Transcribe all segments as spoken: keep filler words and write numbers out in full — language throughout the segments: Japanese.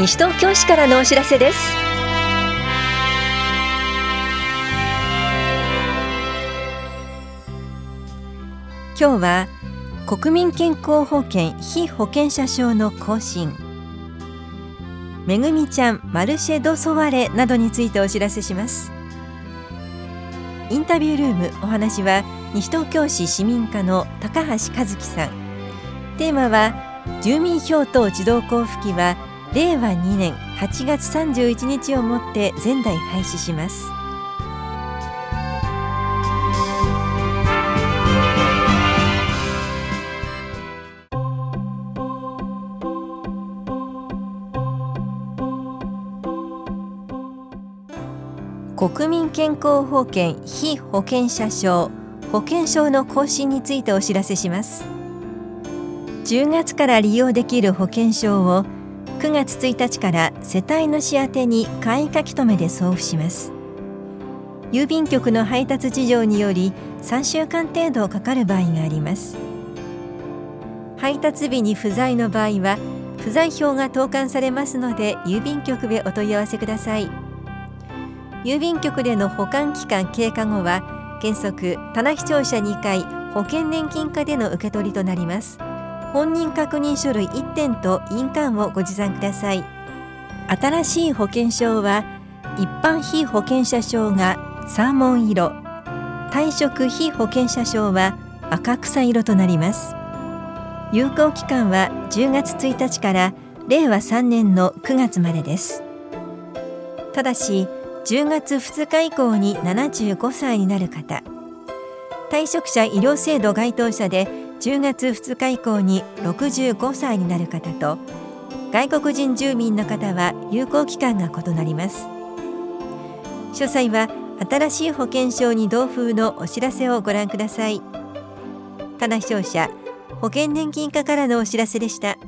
西東京市からのお知らせです。今日は国民健康保険非保険者証の更新、めぐみちゃんマルシェドソワレなどについてお知らせします。インタビュールーム、お話は西東京市市民課の高橋和樹さん。テーマは住民票等自動交付機はれいわにねんはちがつさんじゅういちにちをもって全台廃止します。国民健康保険非保険者証、保険証の更新についてお知らせします。じゅうがつから利用できる保険証をくがつついたちから世帯主宛てに簡易書き留めで送付します。郵便局の配達事情によりさんしゅうかん程度かかる場合があります。配達日に不在の場合は不在票が投函されますので郵便局へお問い合わせください。郵便局での保管期間経過後は原則棚視聴者にかい保険年金課での受け取りとなります。本人確認書類いってんと印鑑をご持参ください。新しい保険証は一般非保険者証がサーモン色、退職非保険者証は赤草色となります。有効期間はじゅうがつついたちかられいわさんねんのくがつまでです。ただしじゅうがつふつか以降にななじゅうごさいになる方、退職者医療制度該当者でじゅうがつふつか以降にろくじゅうごさいになる方と外国人住民の方は有効期間が異なります。詳細は新しい保険証に同封のお知らせをご覧ください。棚視聴者保険年金課からのお知らせでした。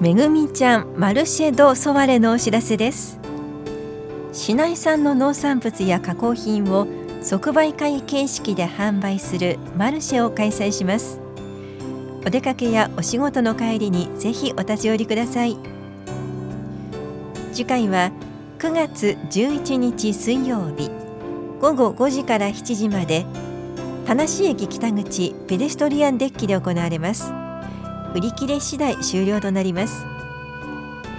めぐみちゃんマルシェドソワレのお知らせです。市内産の農産物や加工品を即売会形式で販売するマルシェを開催します。お出かけやお仕事の帰りにぜひお立ち寄りください。次回はくがつじゅういちにち水曜日ごごごじからしちじまで田無駅北口ペデストリアンデッキで行われます。売り切れ次第終了となります。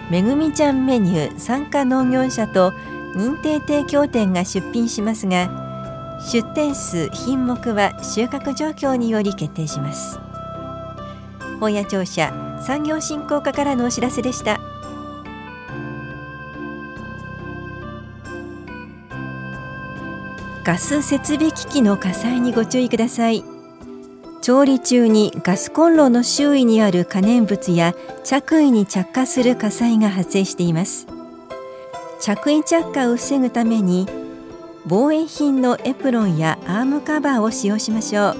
めぐみちゃんメニュー参加農業者と認定提供店が出品しますが、出店数品目は収穫状況により決定します。本屋庁舎産業振興課からのお知らせでした。ガス設備機器の火災にご注意ください。調理中にガスコンロの周囲にある可燃物や着衣に着火する火災が発生しています。着衣着火を防ぐために防衛品のエプロンやアームカバーを使用しましょ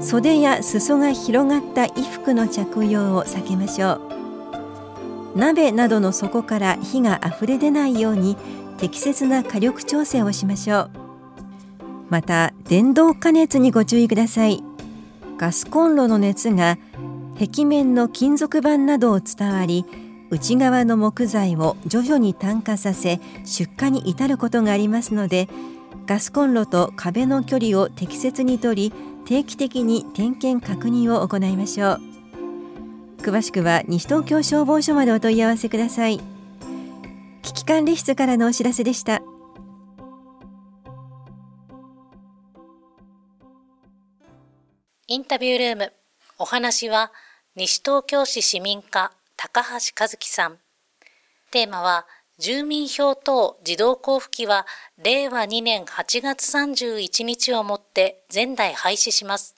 う。袖や裾が広がった衣服の着用を避けましょう。鍋などの底から火があふれ出ないように適切な火力調整をしましょう。また電動加熱にご注意ください。ガスコンロの熱が壁面の金属板などを伝わり内側の木材を徐々に炭化させ出火に至ることがありますので、ガスコンロと壁の距離を適切に取り定期的に点検確認を行いましょう。詳しくは西東京消防署までお問い合わせください。危機管理室からのお知らせでした。インタビュールーム、お話は西東京市市民課高橋和樹さん。テーマは住民票等自動交付機はれいわにねんはちがつさんじゅういちにちをもって全台廃止します。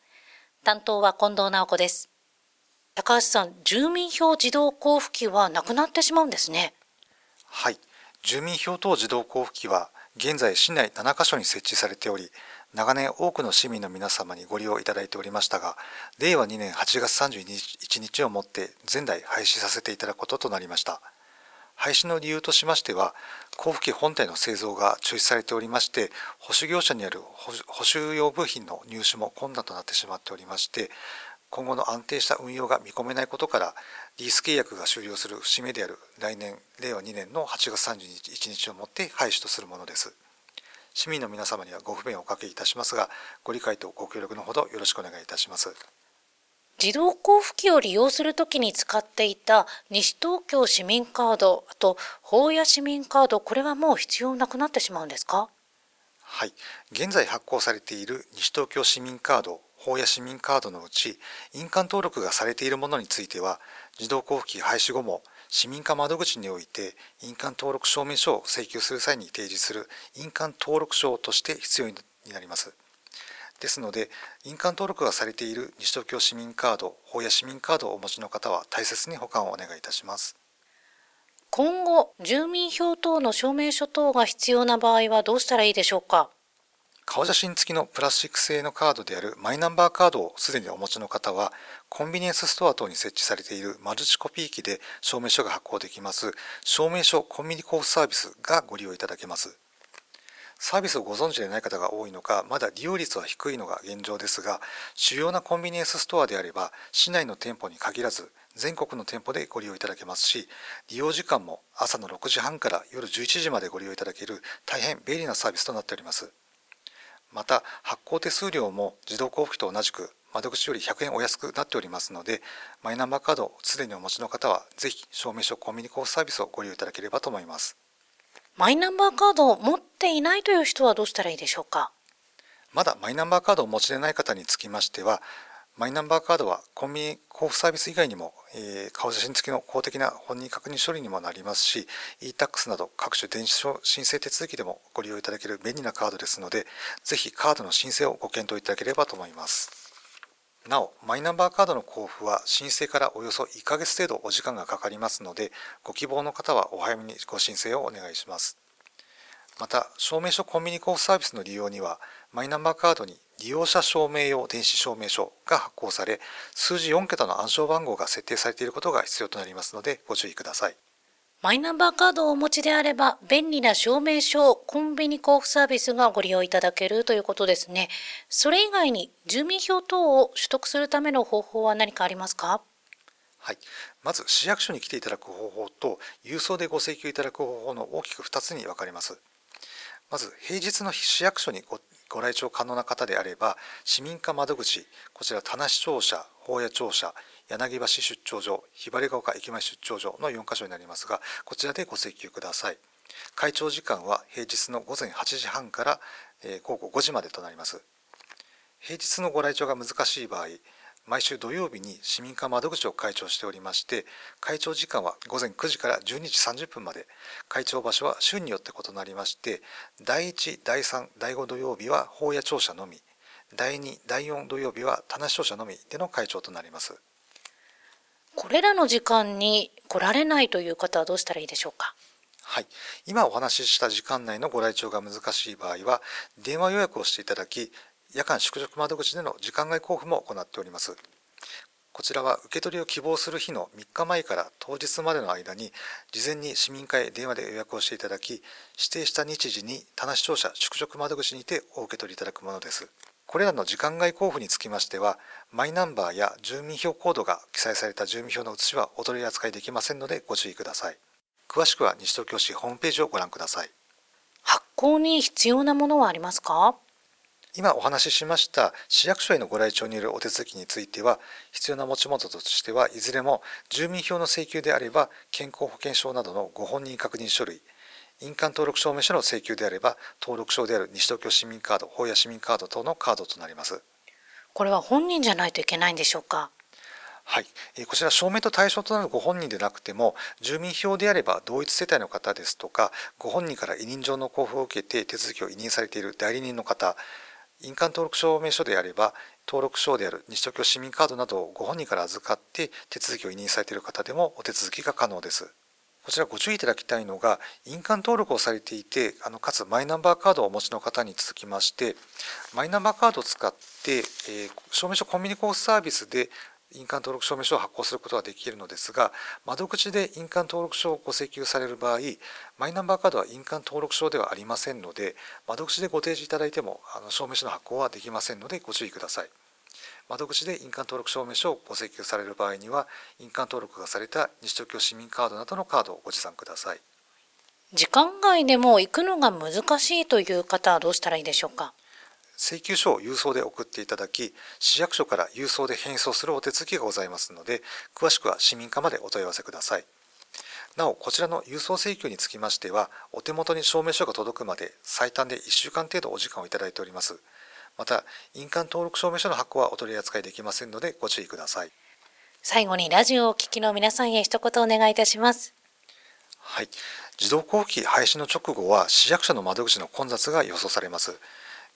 担当は近藤直子です。高橋さん、住民票自動交付機はなくなってしまうんですね。はい、住民票等自動交付機は現在市内ななかしょに設置されており、長年多くの市民の皆様にご利用いただいておりましたが、れいわにねんはちがつさんじゅういちにちをもって全台廃止させていただくこととなりました。廃止の理由としましては、交付機本体の製造が中止されておりまして、保守業者による保守用部品の入手も困難となってしまっておりまして、今後の安定した運用が見込めないことから、リース契約が終了する節目である来年れいわにねんのはちがつさんじゅういちにちをもって廃止とするものです。市民の皆様にはご不便をおかけいたしますが、ご理解とご協力のほどよろしくお願いいたします。自動交付機を利用するときに使っていた西東京市民カード、あと保谷市民カード、これはもう必要なくなってしまうんですか？はい、現在発行されている西東京市民カード、保谷市民カードのうち、印鑑登録がされているものについては、自動交付機廃止後も市民課窓口において印鑑登録証明書を請求する際に提示する印鑑登録証として必要になります。ですので、印鑑登録がされている西東京市民カード、保谷市民カードをお持ちの方は大切に保管をお願いいたします。今後、住民票等の証明書等が必要な場合はどうしたらいいでしょうか。顔写真付きのプラスチック製のカードであるマイナンバーカードをすでにお持ちの方は、コンビニエンスストア等に設置されているマルチコピー機で証明書が発行できます、証明書コンビニ交付サービスがご利用いただけます。サービスをご存知でない方が多いのか、まだ利用率は低いのが現状ですが、主要なコンビニエンスストアであれば、市内の店舗に限らず、全国の店舗でご利用いただけますし、利用時間も朝のろくじはんから夜じゅういちじまでご利用いただける、大変便利なサービスとなっております。また、発行手数料も自動交付と同じく、窓口よりひゃくえんお安くなっておりますので、マイナンバーカードをすでにお持ちの方は、ぜひ証明書コンビニ交付サービスをご利用いただければと思います。マイナンバーカードを持っていないという人はどうしたらいいでしょうか。まだマイナンバーカードをお持ちでない方につきましては、マイナンバーカードはコンビニ交付サービス以外にも、えー、顔写真付きの公的な本人確認書類にもなりますし、 イータックス など各種電子申請手続きでもご利用いただける便利なカードですので、ぜひカードの申請をご検討いただければと思います。なお、マイナンバーカードの交付は申請からおよそいっかげつ程度お時間がかかりますので、ご希望の方はお早めにご申請をお願いします。また、証明書コンビニ交付サービスの利用には、マイナンバーカードに利用者証明用電子証明書が発行され、数字よんけたの暗証番号が設定されていることが必要となりますので、ご注意ください。マイナンバーカードをお持ちであれば、便利な証明書をコンビニ交付サービスがご利用いただけるということですね。それ以外に住民票等を取得するための方法は何かありますか？はい、まず市役所に来ていただく方法と、郵送でご請求いただく方法の大きくふたつに分かれます。まず、平日の市役所にごご来庁可能な方であれば、市民課窓口、こちら田無庁舎、保谷庁舎、柳橋出張所、ひばりが丘駅前出張所のよんかしょになりますが、こちらでご請求ください。開庁時間は平日の午前はちじはんから午後ごじまでとなります。平日のご来庁が難しい場合、毎週土曜日に市民課窓口を開庁しておりまして、開庁時間は午前くじからじゅうにじさんじゅっぷんまで、開庁場所は週によって異なりまして、だいいち、だいさん、だいご土曜日は保谷庁舎のみ、だいに、だいよん土曜日は田無庁舎のみでの開庁となります。これらの時間に来られないという方はどうしたらいいでしょうか。はい、今お話しした時間内のご来庁が難しい場合は、電話予約をしていただき、夜間宿直窓口での時間外交付も行っております。こちらは受け取りを希望する日のみっかまえから当日までの間に、事前に市民課へ電話で予約をしていただき、指定した日時に田無庁舎宿直窓口にてお受け取りいただくものです。これらの時間外交付につきましては、マイナンバーや住民票コードが記載された住民票の写しはお取り扱いできませんのでご注意ください。詳しくは西東京市ホームページをご覧ください。発行に必要なものはありますか？今お話ししました市役所へのご来庁によるお手続きについては、必要な持ち物としては、いずれも住民票の請求であれば健康保険証などのご本人確認書類、印鑑登録証明書の請求であれば登録証である西東京市民カード、保谷市民カード等のカードとなります。これは本人じゃないといけないんでしょうか。はい、こちら証明と対象となるご本人でなくても、住民票であれば同一世帯の方ですとか、ご本人から委任状の交付を受けて手続きを委任されている代理人の方、印鑑登録証明書であれば登録証である西東京市民カードなどをご本人から預かって手続きを委任されている方でもお手続きが可能です。こちらご注意いただきたいのが、印鑑登録をされていて、あのかつマイナンバーカードをお持ちの方に続きまして、マイナンバーカードを使って、えー、証明書コンビニ交付サービスで印鑑登録証明書を発行することができるのですが、窓口で印鑑登録証をご請求される場合、マイナンバーカードは印鑑登録証ではありませんので、窓口でご提示いただいてもあの証明書の発行はできませんのでご注意ください。窓口で印鑑登録証明書をご請求される場合には、印鑑登録がされた西東京市民カードなどのカードをご持参ください。時間外でも行くのが難しいという方はどうしたらいいでしょうか。請求書を郵送で送っていただき、市役所から郵送で返送するお手続きがございますので、詳しくは市民課までお問い合わせください。なお、こちらの郵送請求につきましては、お手元に証明書が届くまで最短でいっしゅうかん程度お時間をいただいております。また、印鑑登録証明書の発行はお取り扱いできませんのでご注意ください。最後にラジオをお聞きの皆さんへ一言お願いいたします。はい、自動交付機廃止の直後は市役所の窓口の混雑が予想されます。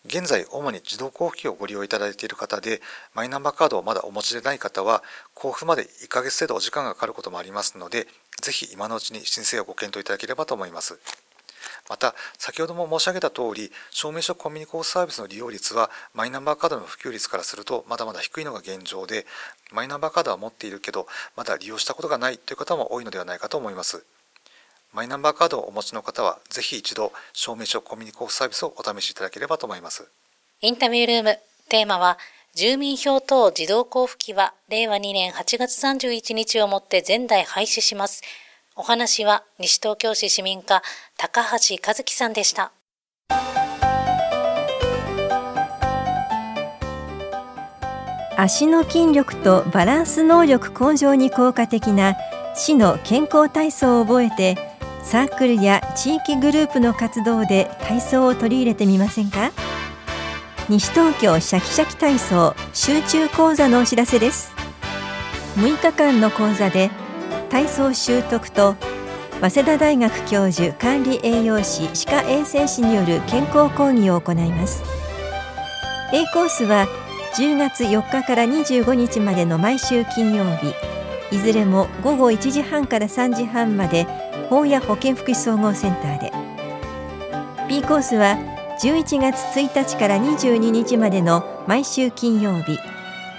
現在、主に自動交付機をご利用いただいている方で、マイナンバーカードをまだお持ちでない方は、交付までいっかげつ程度お時間がかかることもありますので、ぜひ今のうちに申請をご検討いただければと思います。また、先ほども申し上げたとおり、証明書コミュニ交付サービスの利用率は、マイナンバーカードの普及率からするとまだまだ低いのが現状で、マイナンバーカードは持っているけど、まだ利用したことがないという方も多いのではないかと思います。マイナンバーカードをお持ちの方は、ぜひ一度、証明書コミュニ交付サービスをお試しいただければと思います。インタビュールーム、テーマは、住民票等自動交付機は、れいわにねんはちがつさんじゅういちにちをもって全台廃止します。お話は、西東京市市民課、高橋和樹さんでした。足の筋力とバランス能力向上に効果的な、市の健康体操を覚えて、サークルや地域グループの活動で体操を取り入れてみませんか。西東京シャキシャキ体操集中講座のお知らせです。むいかかんの講座で体操習得と早稲田大学教授管理栄養士歯科衛生士による健康講義を行います。 A コースはじゅうがつよっかからにじゅうごにちまでの毎週金曜日、いずれもごごいちじはんからさんじはんまで保谷保健福祉総合センターで、 B コースはじゅういちがつついたちからにじゅうににちまでの毎週金曜日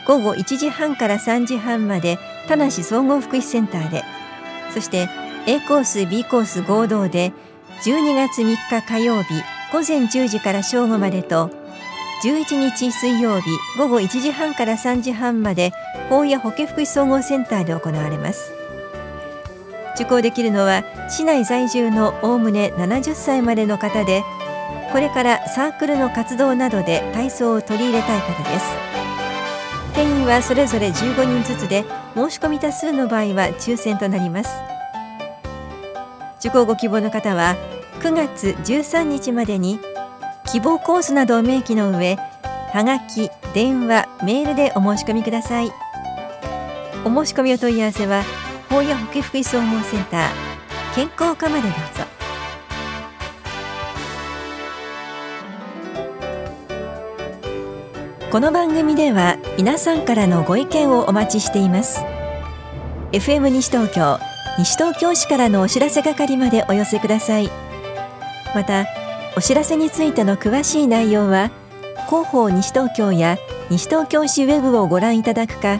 ごごいちじはんからさんじはんまで田無総合福祉センターで、そして A コース B コース合同でじゅうにがつみっか火曜日ごぜんじゅうじから正午までと、じゅういちにち水曜日ごごいちじはんからさんじはんまで保谷保健福祉総合センターで行われます。受講できるのは市内在住のおおむねななじゅっさいまでの方で、これからサークルの活動などで体操を取り入れたい方です。定員はそれぞれじゅうごにんずつで、申し込み多数の場合は抽選となります。受講ご希望の方はくがつじゅうさんにちまでに希望コースなどを明記の上、はがき、電話、メールでお申し込みください。お申し込みお問い合わせは、保谷保健福祉総合センター、健康課までどうぞ。この番組では、皆さんからのご意見をお待ちしています。エフエム 西東京、西東京市からのお知らせ係までお寄せください。また、お知らせについての詳しい内容は広報西東京や西東京市ウェブをご覧いただくか、